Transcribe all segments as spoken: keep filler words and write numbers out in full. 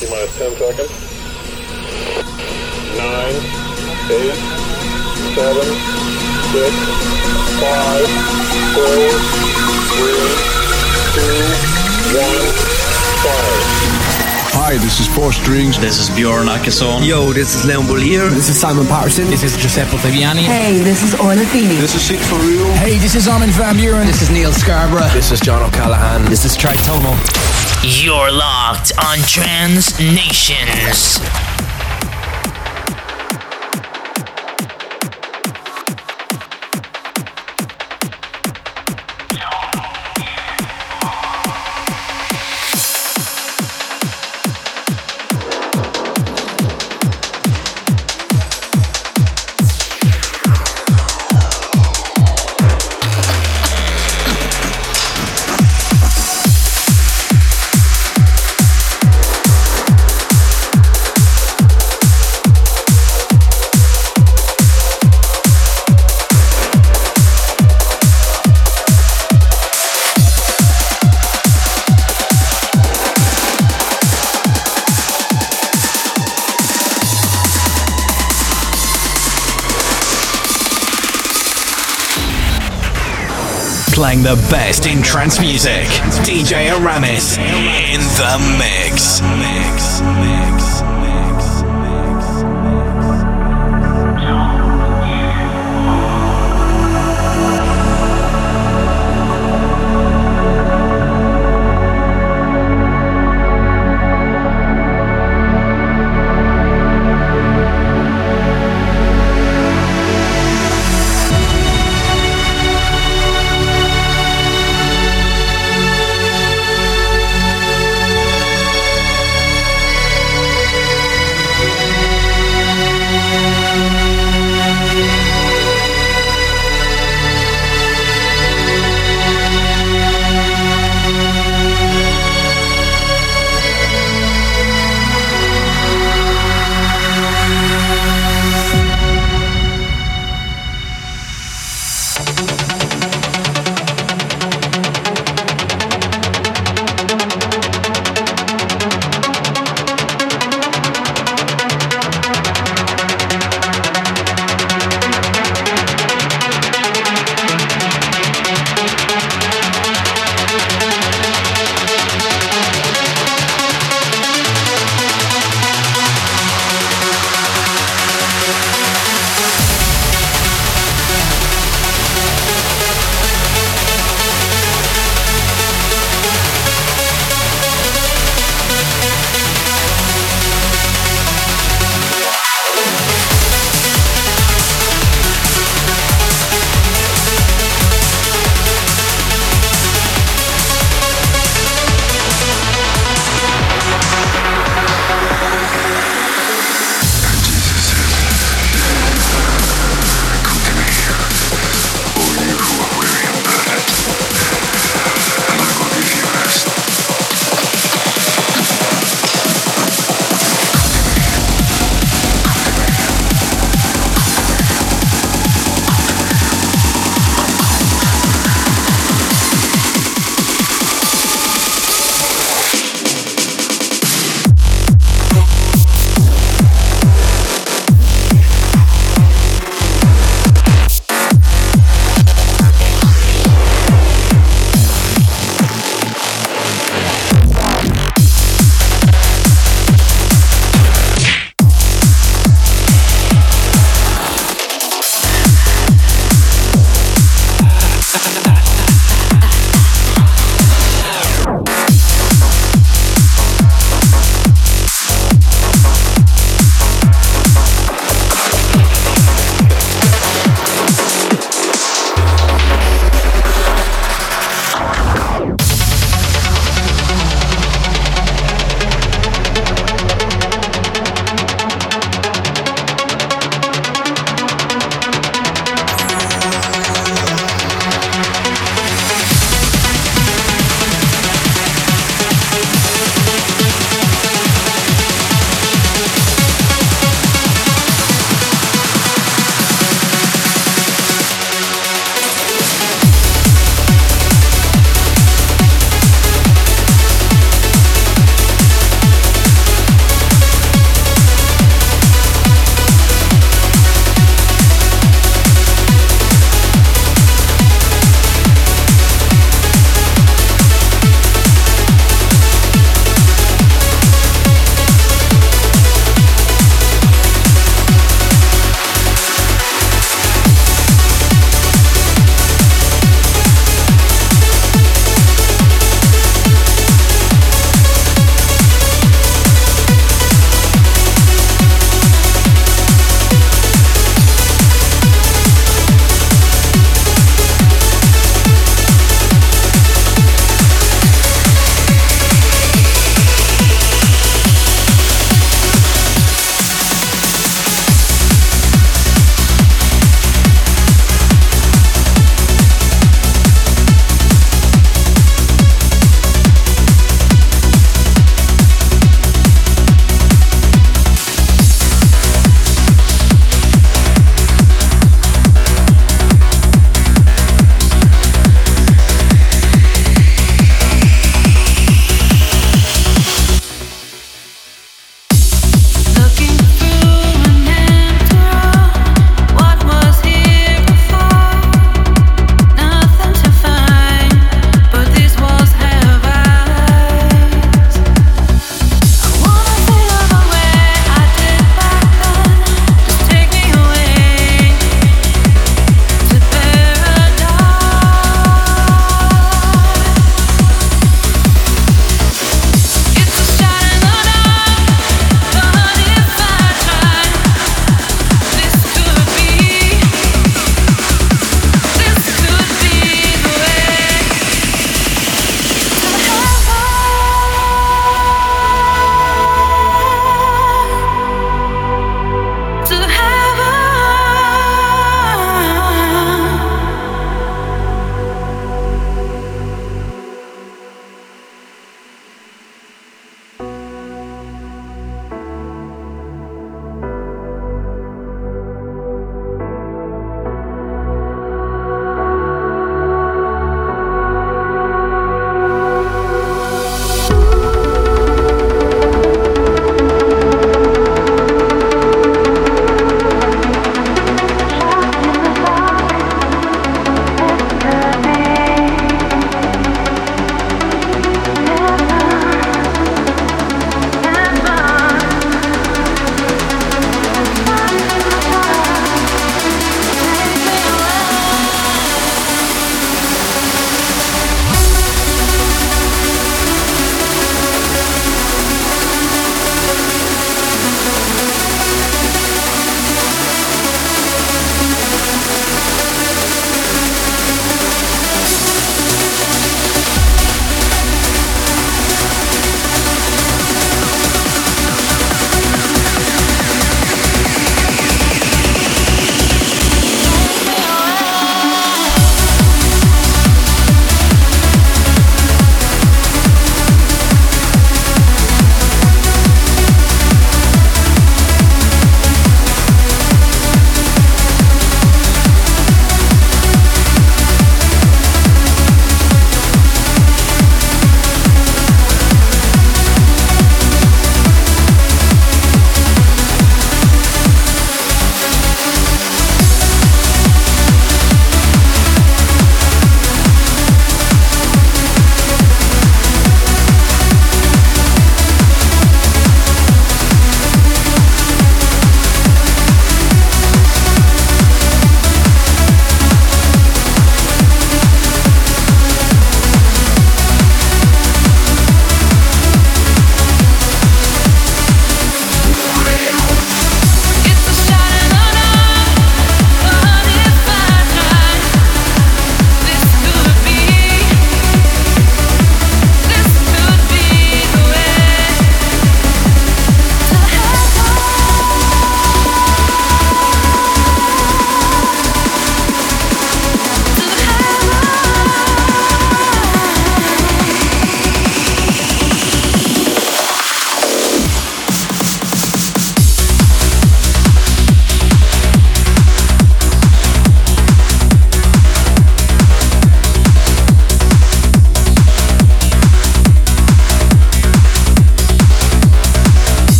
T minus ten seconds. Nine, eight, seven, six, five, four, three, two, one, five. Hi, this is Four Strings. This is Bjorn Akesson. Yo, this is Leon Bullier. This is Simon Patterson. This is Giuseppe Ottaviani. Hey, this is Ola Theoni. This is Sick for Real. Hey, this is Armin van Buuren. This is Neil Scarborough. This is John O'Callaghan. This is Tritonal. You're locked on Trance Nations. Playing the best in trance music, D J Aramis in the mix. mix, mix.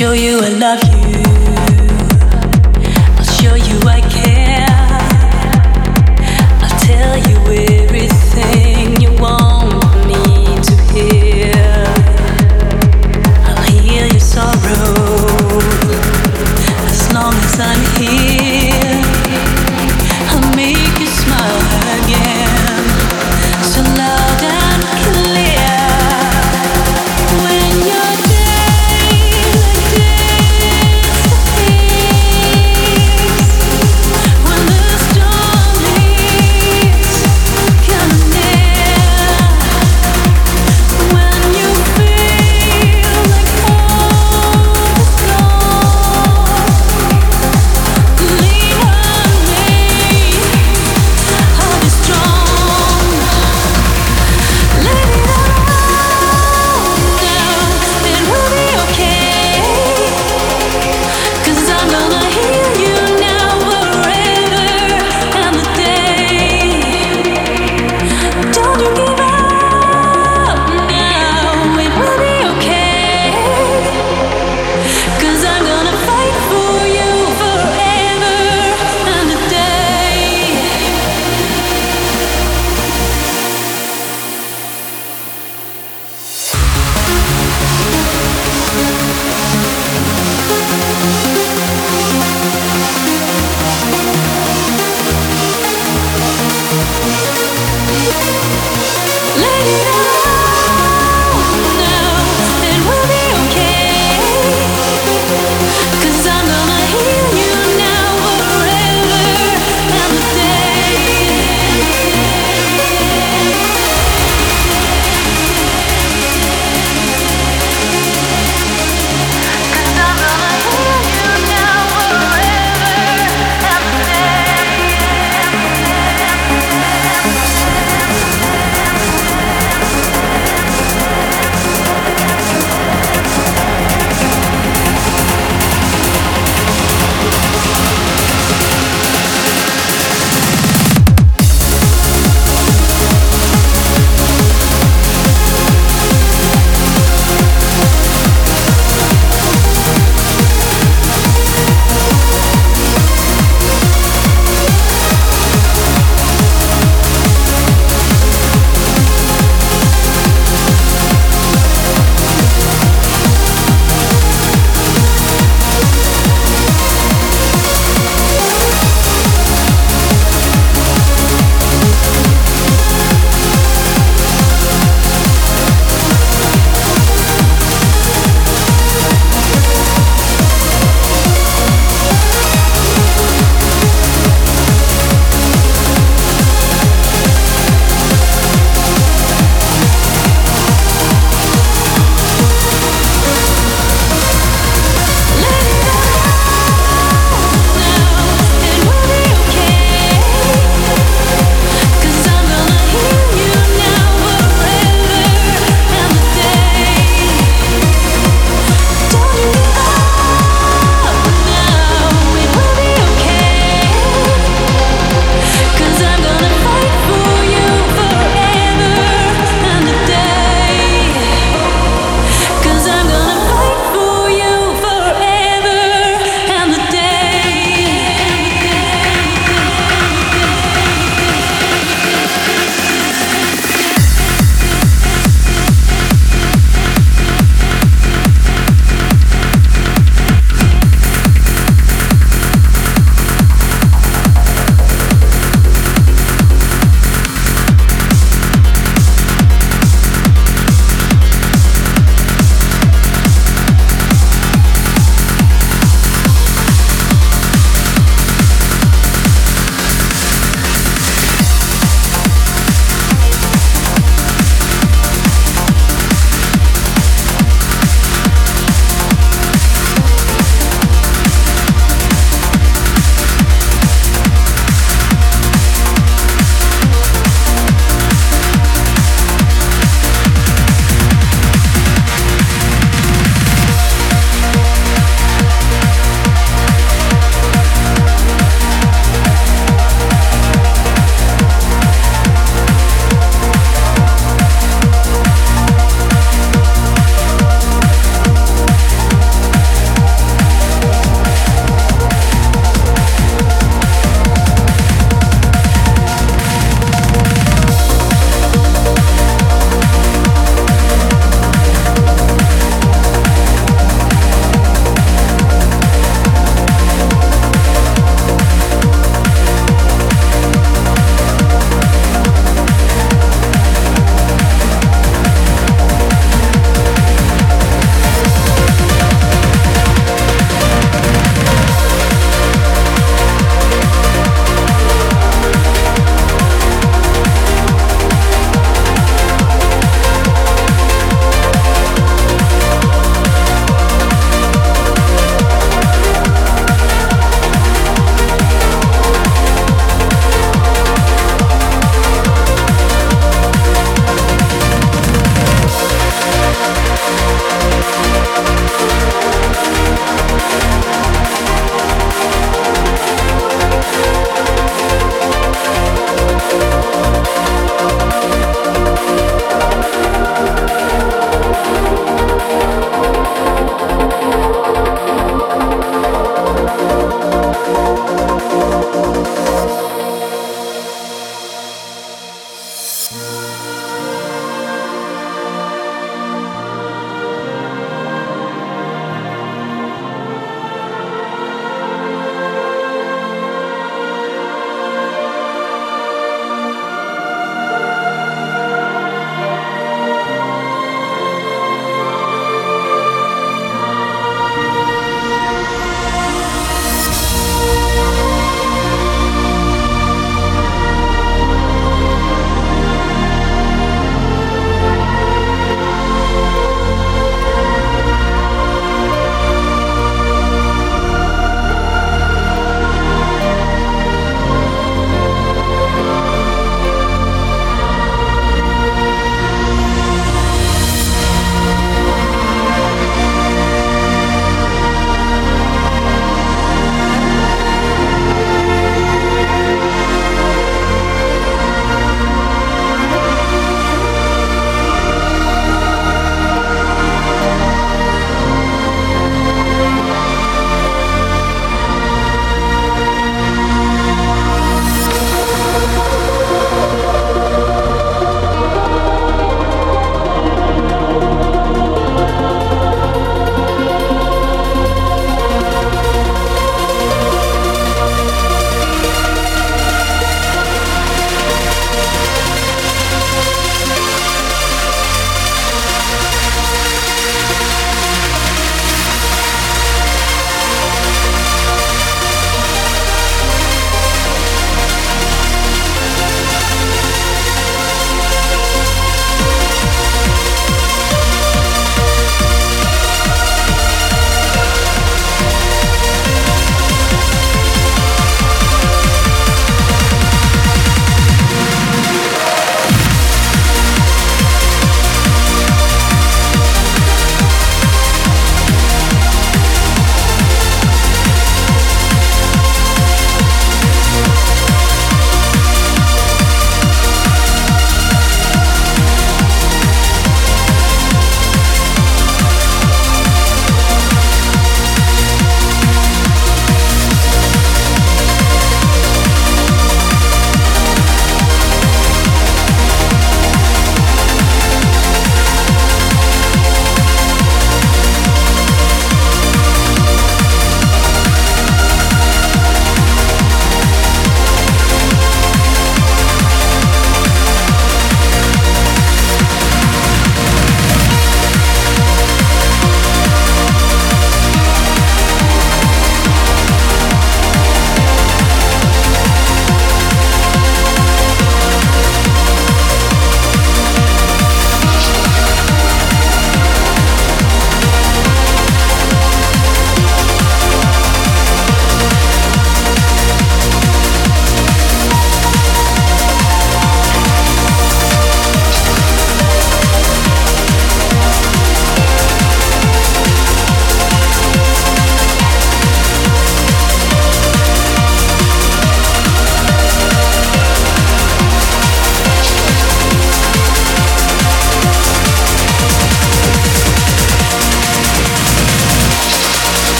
show you I love you. I'll show you I care. I'll tell you everything you want me to hear. I'll heal your sorrow as long as I'm here. I'll make you smile again, so loud and clear. When you're days like this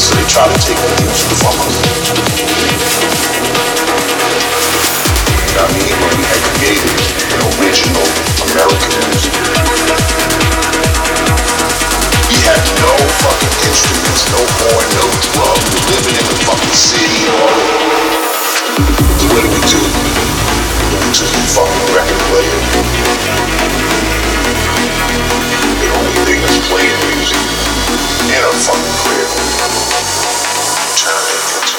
so they try to take other music from us. You know what I mean? When we had created an original American music, we had no fucking instruments, no horn, no drum, we were living in the fucking city. So what did we do? We took the fucking record player. The only thing that's playing music in a fucking crib. Turn it into a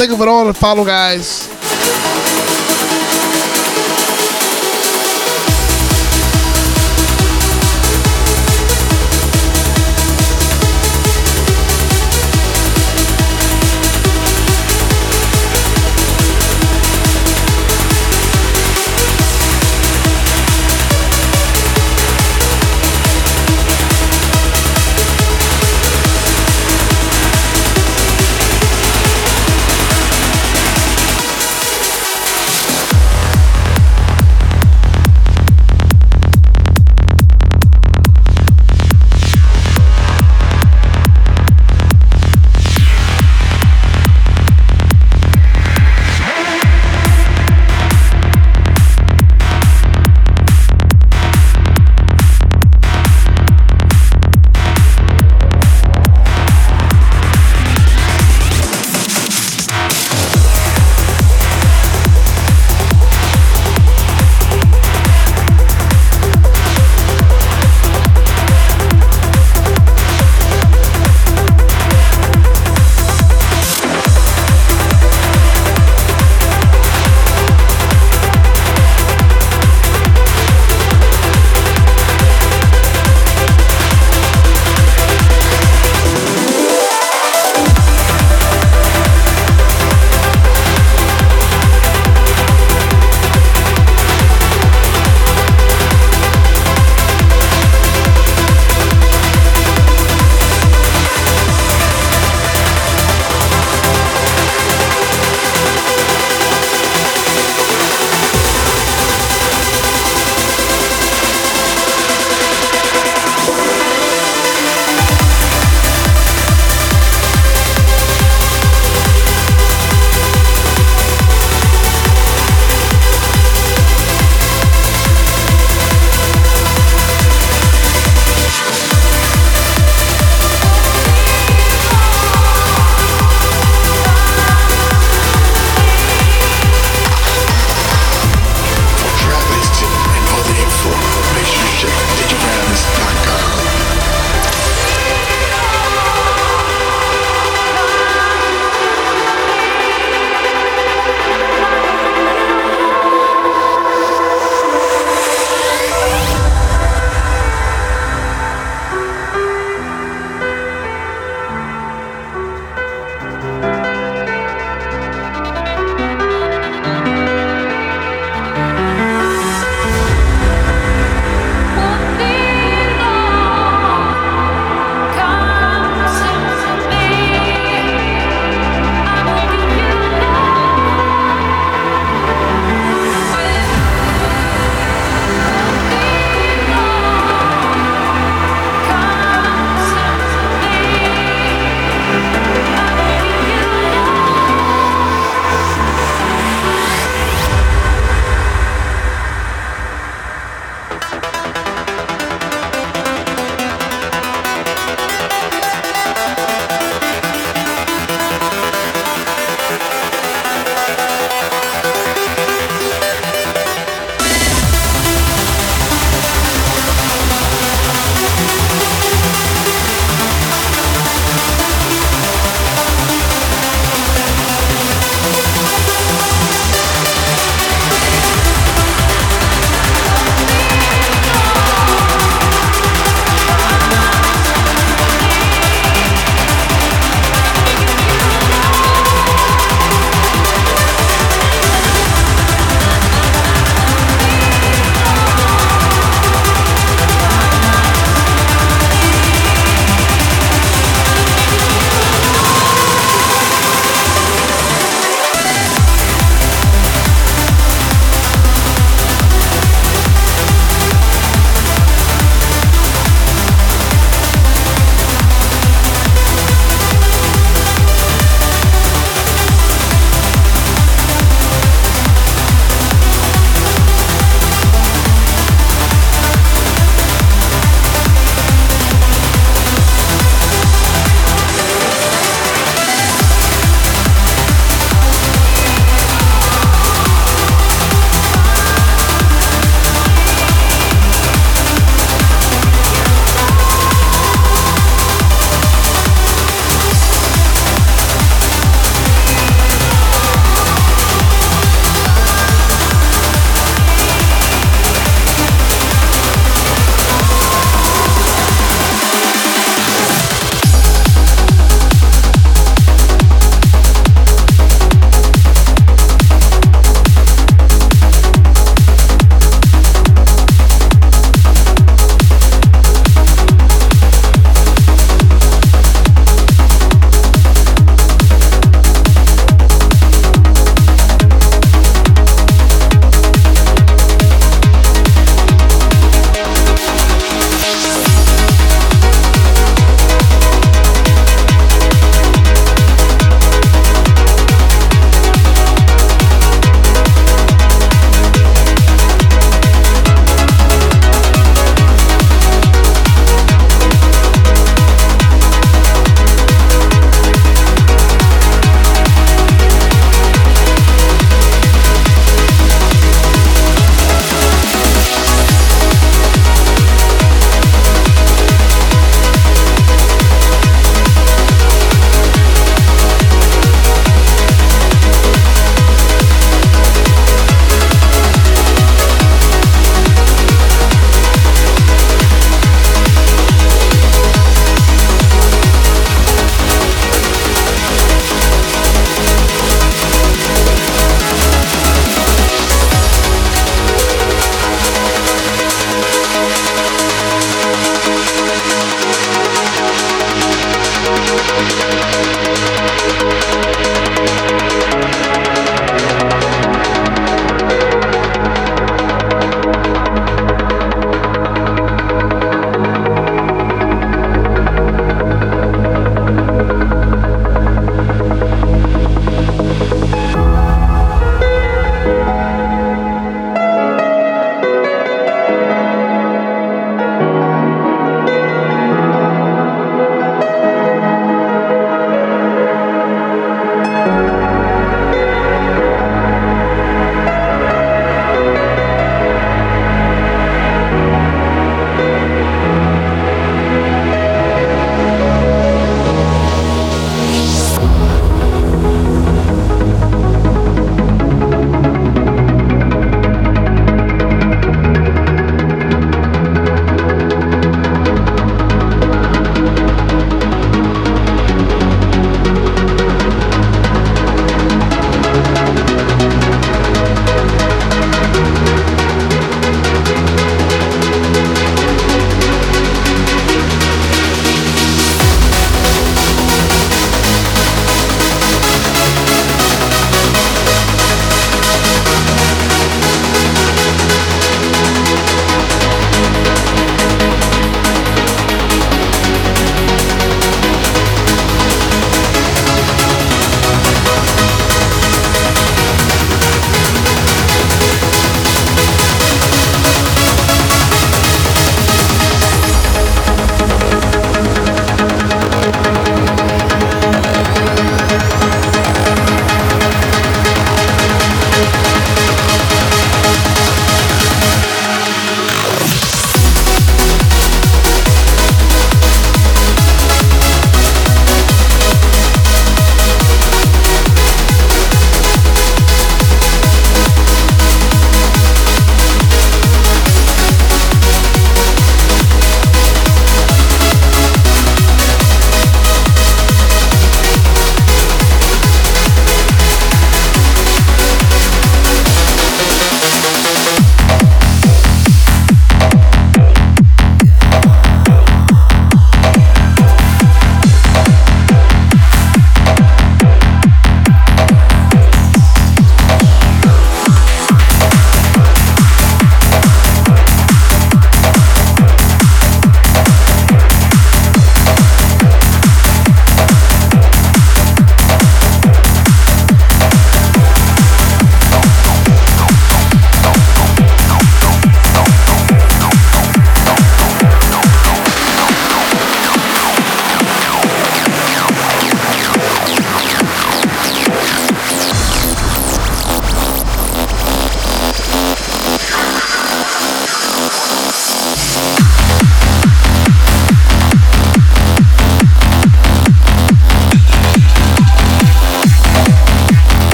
Think of it all and follow, guys.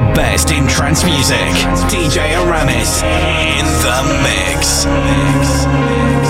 the best in trance music. D J Aramis in the mix. mix, mix, mix.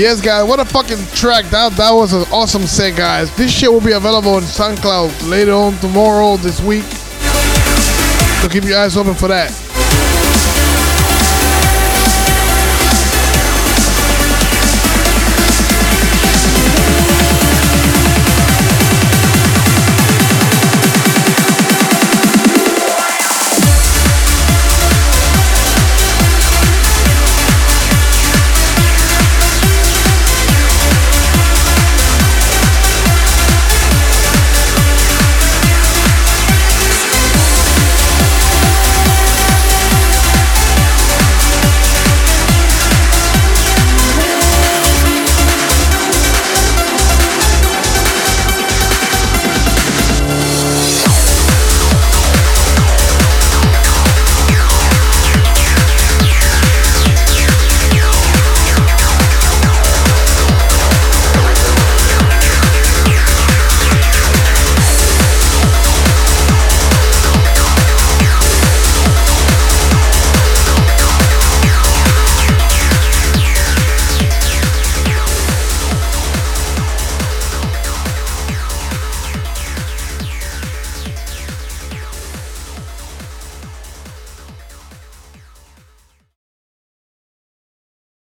Yes, guys, what a fucking track. That that was an awesome set, guys. This shit will be available on SoundCloud later on tomorrow, this week. So keep your eyes open for that.